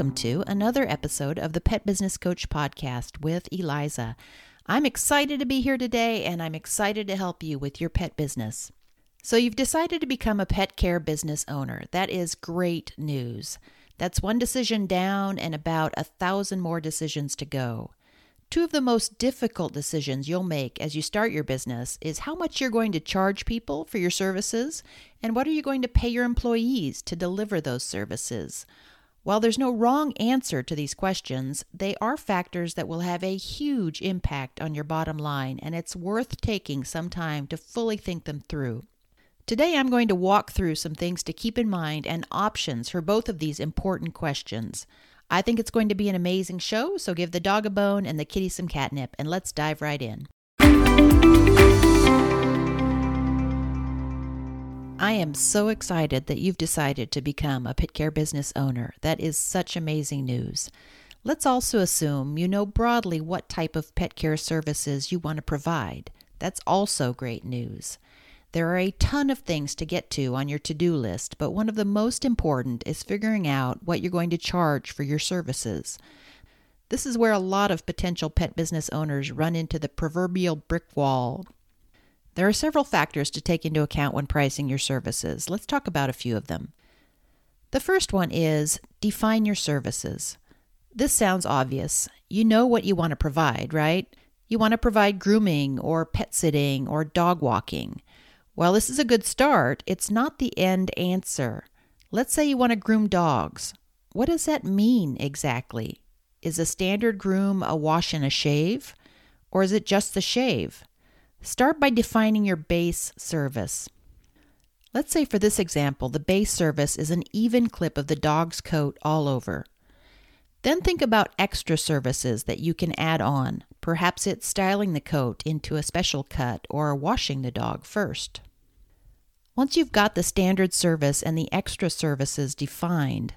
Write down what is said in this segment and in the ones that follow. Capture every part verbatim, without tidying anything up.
welcome to another episode of the Pet Business Coach Podcast with Eliza. I'm excited to be here today, and I'm excited to help you with your pet business. So you've decided to become a pet care business owner. That is great news. That's one decision down and about a thousand more decisions to go. Two of the most difficult decisions you'll make as you start your business is how much you're going to charge people for your services and what are you going to pay your employees to deliver those services. While there's no wrong answer to these questions, they are factors that will have a huge impact on your bottom line, and it's worth taking some time to fully think them through. Today I'm going to walk through some things to keep in mind and options for both of these important questions. I think it's going to be an amazing show, so give the dog a bone and the kitty some catnip, and let's dive right in. I am so excited that you've decided to become a pet care business owner. That is such amazing news. Let's also assume you know broadly what type of pet care services you want to provide. That's also great news. There are a ton of things to get to on your to-do list, but one of the most important is figuring out what you're going to charge for your services. This is where a lot of potential pet business owners run into the proverbial brick wall. There are several factors to take into account when pricing your services. Let's talk about a few of them. The first one is define your services. This sounds obvious. You know what you want to provide, right? You want to provide grooming or pet sitting or dog walking. While this is a good start, it's not the end answer. Let's say you want to groom dogs. What does that mean exactly? Is a standard groom a wash and a shave? Or is it just the shave? Start by defining your base service. Let's say for this example, the base service is an even clip of the dog's coat all over. Then think about extra services that you can add on. Perhaps it's styling the coat into a special cut or washing the dog first. Once you've got the standard service and the extra services defined,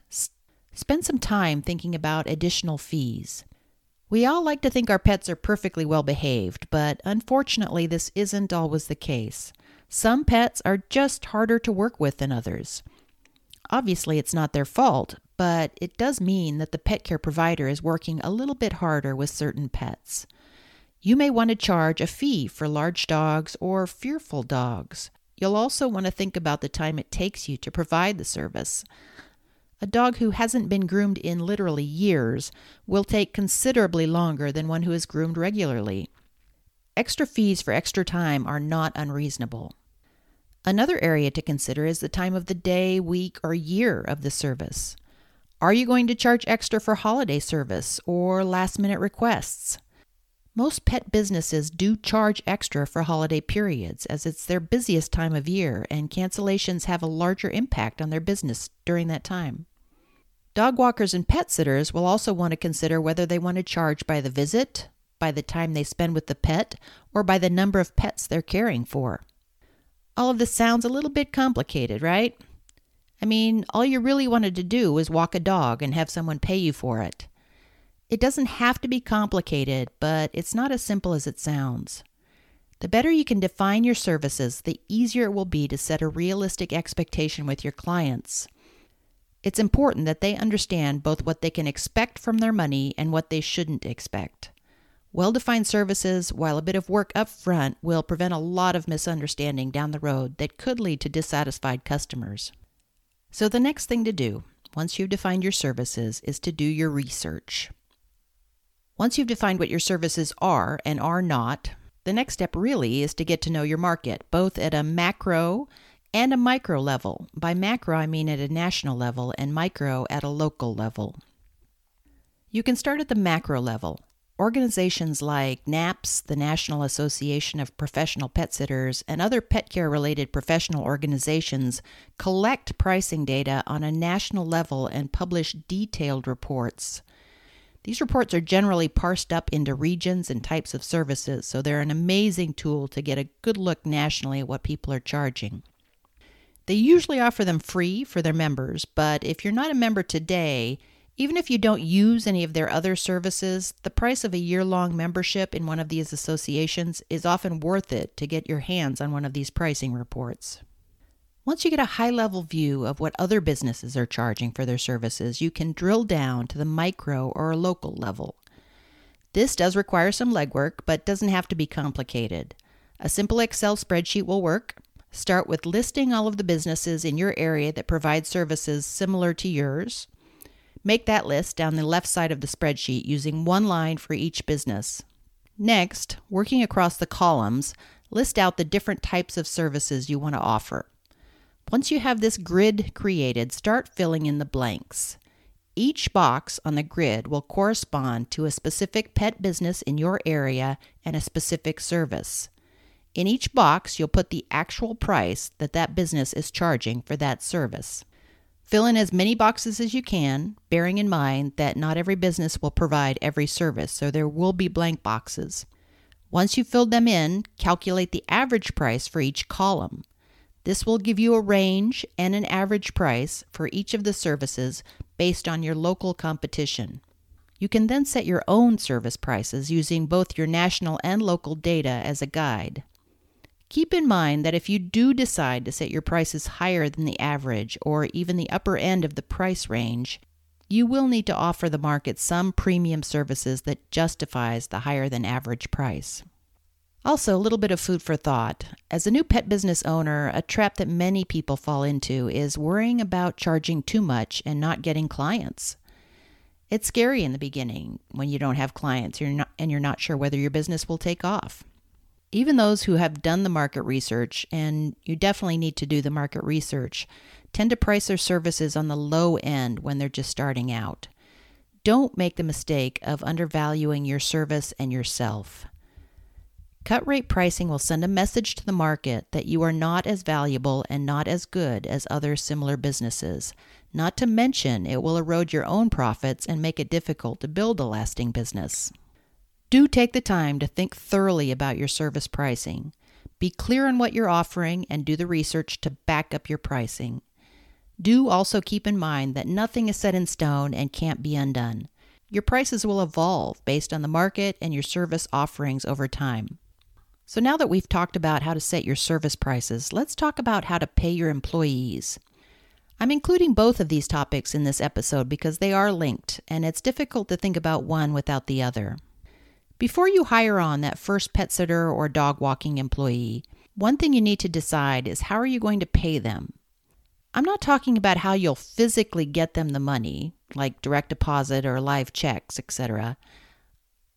spend some time thinking about additional fees. We all like to think our pets are perfectly well behaved, but unfortunately this isn't always the case. Some pets are just harder to work with than others. Obviously it's not their fault, but it does mean that the pet care provider is working a little bit harder with certain pets. You may want to charge a fee for large dogs or fearful dogs. You'll also want to think about the time it takes you to provide the service. A dog who hasn't been groomed in literally years will take considerably longer than one who is groomed regularly. Extra fees for extra time are not unreasonable. Another area to consider is the time of the day, week, or year of the service. Are you going to charge extra for holiday service or last-minute requests? Most pet businesses do charge extra for holiday periods as it's their busiest time of year, and cancellations have a larger impact on their business during that time. Dog walkers and pet sitters will also want to consider whether they want to charge by the visit, by the time they spend with the pet, or by the number of pets they're caring for. All of this sounds a little bit complicated, right? I mean, all you really wanted to do was walk a dog and have someone pay you for it. It doesn't have to be complicated, but it's not as simple as it sounds. The better you can define your services, the easier it will be to set a realistic expectation with your clients. It's important that they understand both what they can expect from their money and what they shouldn't expect. Well-defined services, while a bit of work up front, will prevent a lot of misunderstanding down the road that could lead to dissatisfied customers. So the next thing to do, once you've defined your services, is to do your research. Once you've defined what your services are and are not, the next step really is to get to know your market, both at a macro and a micro level. By macro, I mean at a national level, and micro at a local level. You can start at the macro level. Organizations like NAPS, the National Association of Professional Pet Sitters, and other pet care-related professional organizations collect pricing data on a national level and publish detailed reports. These reports are generally parsed up into regions and types of services, so they're an amazing tool to get a good look nationally at what people are charging. They usually offer them free for their members, but if you're not a member today, even if you don't use any of their other services, the price of a year-long membership in one of these associations is often worth it to get your hands on one of these pricing reports. Once you get a high-level view of what other businesses are charging for their services, you can drill down to the micro or local level. This does require some legwork, but doesn't have to be complicated. A simple Excel spreadsheet will work. Start with listing all of the businesses in your area that provide services similar to yours. Make that list down the left side of the spreadsheet using one line for each business. Next, working across the columns, list out the different types of services you want to offer. Once you have this grid created, start filling in the blanks. Each box on the grid will correspond to a specific pet business in your area and a specific service. In each box, you'll put the actual price that that business is charging for that service. Fill in as many boxes as you can, bearing in mind that not every business will provide every service, so there will be blank boxes. Once you've filled them in, calculate the average price for each column. This will give you a range and an average price for each of the services based on your local competition. You can then set your own service prices using both your national and local data as a guide. Keep in mind that if you do decide to set your prices higher than the average or even the upper end of the price range, you will need to offer the market some premium services that justifies the higher than average price. Also, a little bit of food for thought. As a new pet business owner, a trap that many people fall into is worrying about charging too much and not getting clients. It's scary in the beginning when you don't have clients you're not, and you're not sure whether your business will take off. Even those who have done the market research, and you definitely need to do the market research, tend to price their services on the low end when they're just starting out. Don't make the mistake of undervaluing your service and yourself. Cut rate pricing will send a message to the market that you are not as valuable and not as good as other similar businesses. Not to mention, it will erode your own profits and make it difficult to build a lasting business. Do take the time to think thoroughly about your service pricing. Be clear on what you're offering and do the research to back up your pricing. Do also keep in mind that nothing is set in stone and can't be undone. Your prices will evolve based on the market and your service offerings over time. So now that we've talked about how to set your service prices, let's talk about how to pay your employees. I'm including both of these topics in this episode because they are linked, and it's difficult to think about one without the other. Before you hire on that first pet sitter or dog walking employee, one thing you need to decide is how are you going to pay them? I'm not talking about how you'll physically get them the money, like direct deposit or live checks, et cetera,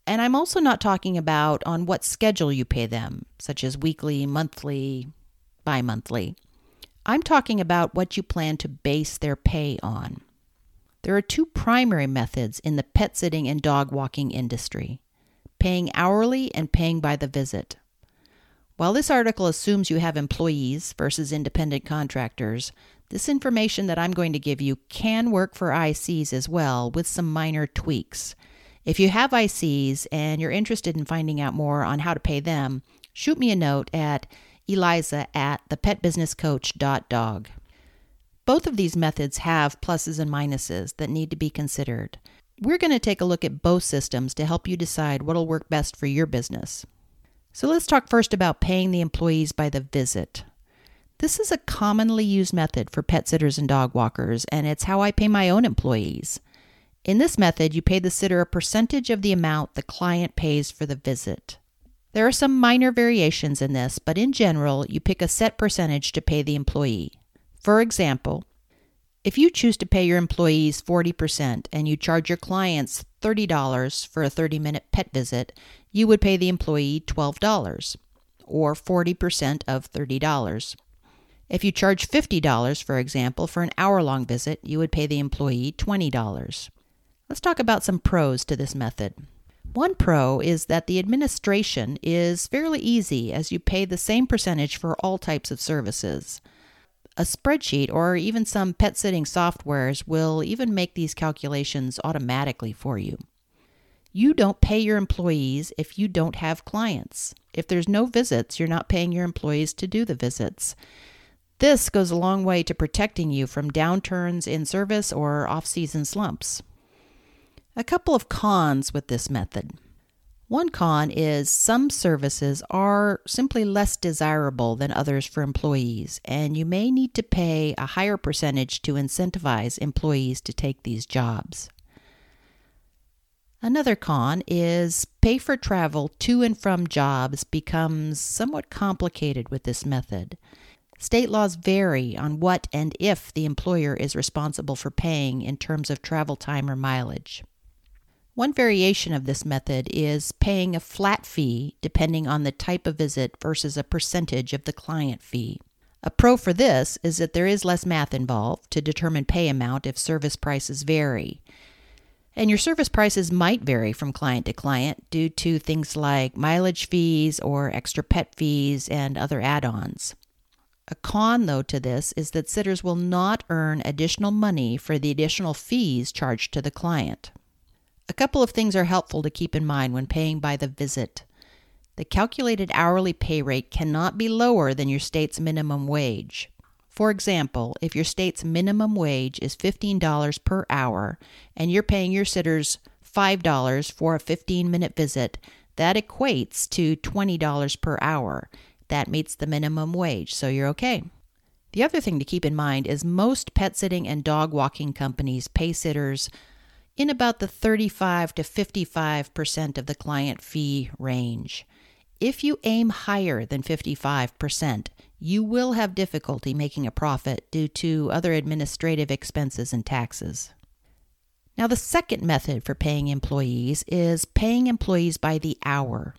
and I'm also not talking about on what schedule you pay them, such as weekly, monthly, bi-monthly. I'm talking about what you plan to base their pay on. There are two primary methods in the pet sitting and dog walking industry: paying hourly and paying by the visit. While this article assumes you have employees versus independent contractors, this information that I'm going to give you can work for I Cs as well, with some minor tweaks. If you have I Cs and you're interested in finding out more on how to pay them, shoot me a note at Eliza at the pet business coach dot dog. Both of these methods have pluses and minuses that need to be considered. We're going to take a look at both systems to help you decide what will work best for your business. So let's talk first about paying the employees by the visit. This is a commonly used method for pet sitters and dog walkers, and it's how I pay my own employees. In this method, you pay the sitter a percentage of the amount the client pays for the visit. There are some minor variations in this, but in general, you pick a set percentage to pay the employee. For example, if you choose to pay your employees forty percent and you charge your clients thirty dollars for a thirty-minute pet visit, you would pay the employee twelve dollars, or forty percent of thirty dollars. If you charge fifty dollars, for example, for an hour-long visit, you would pay the employee twenty dollars. Let's talk about some pros to this method. One pro is that the administration is fairly easy, as you pay the same percentage for all types of services. A spreadsheet or even some pet sitting softwares will even make these calculations automatically for you. You don't pay your employees if you don't have clients. If there's no visits, you're not paying your employees to do the visits. This goes a long way to protecting you from downturns in service or off-season slumps. A couple of cons with this method. One con is some services are simply less desirable than others for employees, and you may need to pay a higher percentage to incentivize employees to take these jobs. Another con is pay for travel to and from jobs becomes somewhat complicated with this method. State laws vary on what and if the employer is responsible for paying in terms of travel time or mileage. One variation of this method is paying a flat fee depending on the type of visit versus a percentage of the client fee. A pro for this is that there is less math involved to determine pay amount if service prices vary. And your service prices might vary from client to client due to things like mileage fees or extra pet fees and other add-ons. A con, though, to this is that sitters will not earn additional money for the additional fees charged to the client. A couple of things are helpful to keep in mind when paying by the visit. The calculated hourly pay rate cannot be lower than your state's minimum wage. For example, if your state's minimum wage is fifteen dollars per hour and you're paying your sitters five dollars for a fifteen minute visit, that equates to twenty dollars per hour. That meets the minimum wage, so you're okay. The other thing to keep in mind is most pet sitting and dog walking companies pay sitters in about the thirty-five to fifty-five percent of the client fee range. If you aim higher than fifty-five percent, you will have difficulty making a profit due to other administrative expenses and taxes. Now, the second method for paying employees is paying employees by the hour.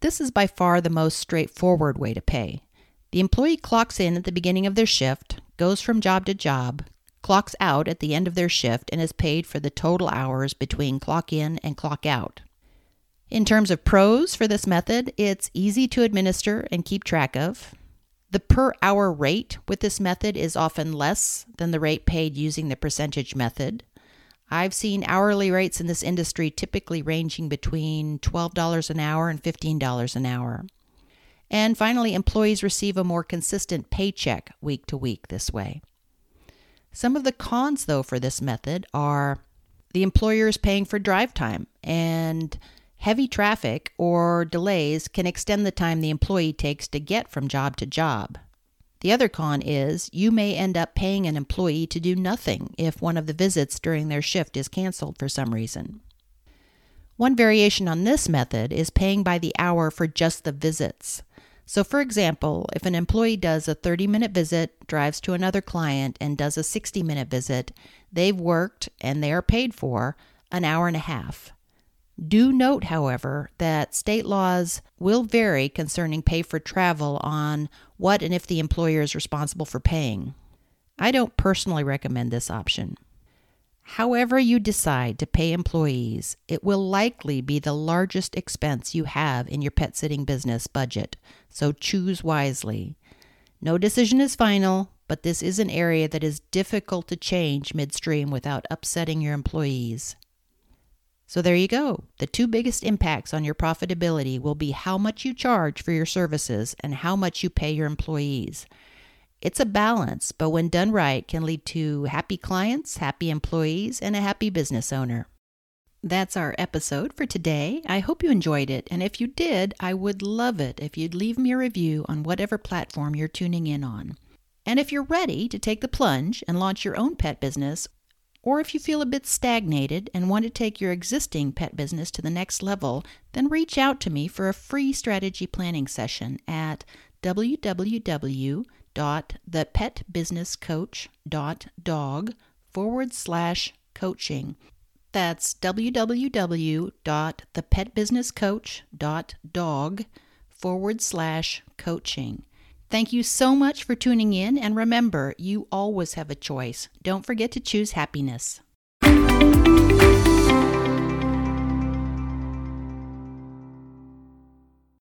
This is by far the most straightforward way to pay. The employee clocks in at the beginning of their shift, goes from job to job, clocks out at the end of their shift, and is paid for the total hours between clock in and clock out. In terms of pros for this method, it's easy to administer and keep track of. The per hour rate with this method is often less than the rate paid using the percentage method. I've seen hourly rates in this industry typically ranging between twelve dollars an hour and fifteen dollars an hour. And finally, employees receive a more consistent paycheck week to week this way. Some of the cons, though, for this method are the employer is paying for drive time, and heavy traffic or delays can extend the time the employee takes to get from job to job. The other con is you may end up paying an employee to do nothing if one of the visits during their shift is canceled for some reason. One variation on this method is paying by the hour for just the visits. So, for example, if an employee does a thirty minute visit, drives to another client, and does a sixty minute visit, they've worked, and they are paid for, an hour and a half. Do note, however, that state laws will vary concerning pay for travel on what and if the employer is responsible for paying. I don't personally recommend this option. However you decide to pay employees, it will likely be the largest expense you have in your pet sitting business budget. So choose wisely. No decision is final, but this is an area that is difficult to change midstream without upsetting your employees. So there you go. The two biggest impacts on your profitability will be how much you charge for your services and how much you pay your employees. It's a balance, but when done right, can lead to happy clients, happy employees, and a happy business owner. That's our episode for today. I hope you enjoyed it, and if you did, I would love it if you'd leave me a review on whatever platform you're tuning in on. And if you're ready to take the plunge and launch your own pet business, or if you feel a bit stagnated and want to take your existing pet business to the next level, then reach out to me for a free strategy planning session at www.thepetbusinesscoach.dog forward slash coaching. That's www.thepetbusinesscoach.dog forward slash coaching. Thank you so much for tuning in, and remember, you always have a choice. Don't forget to choose happiness.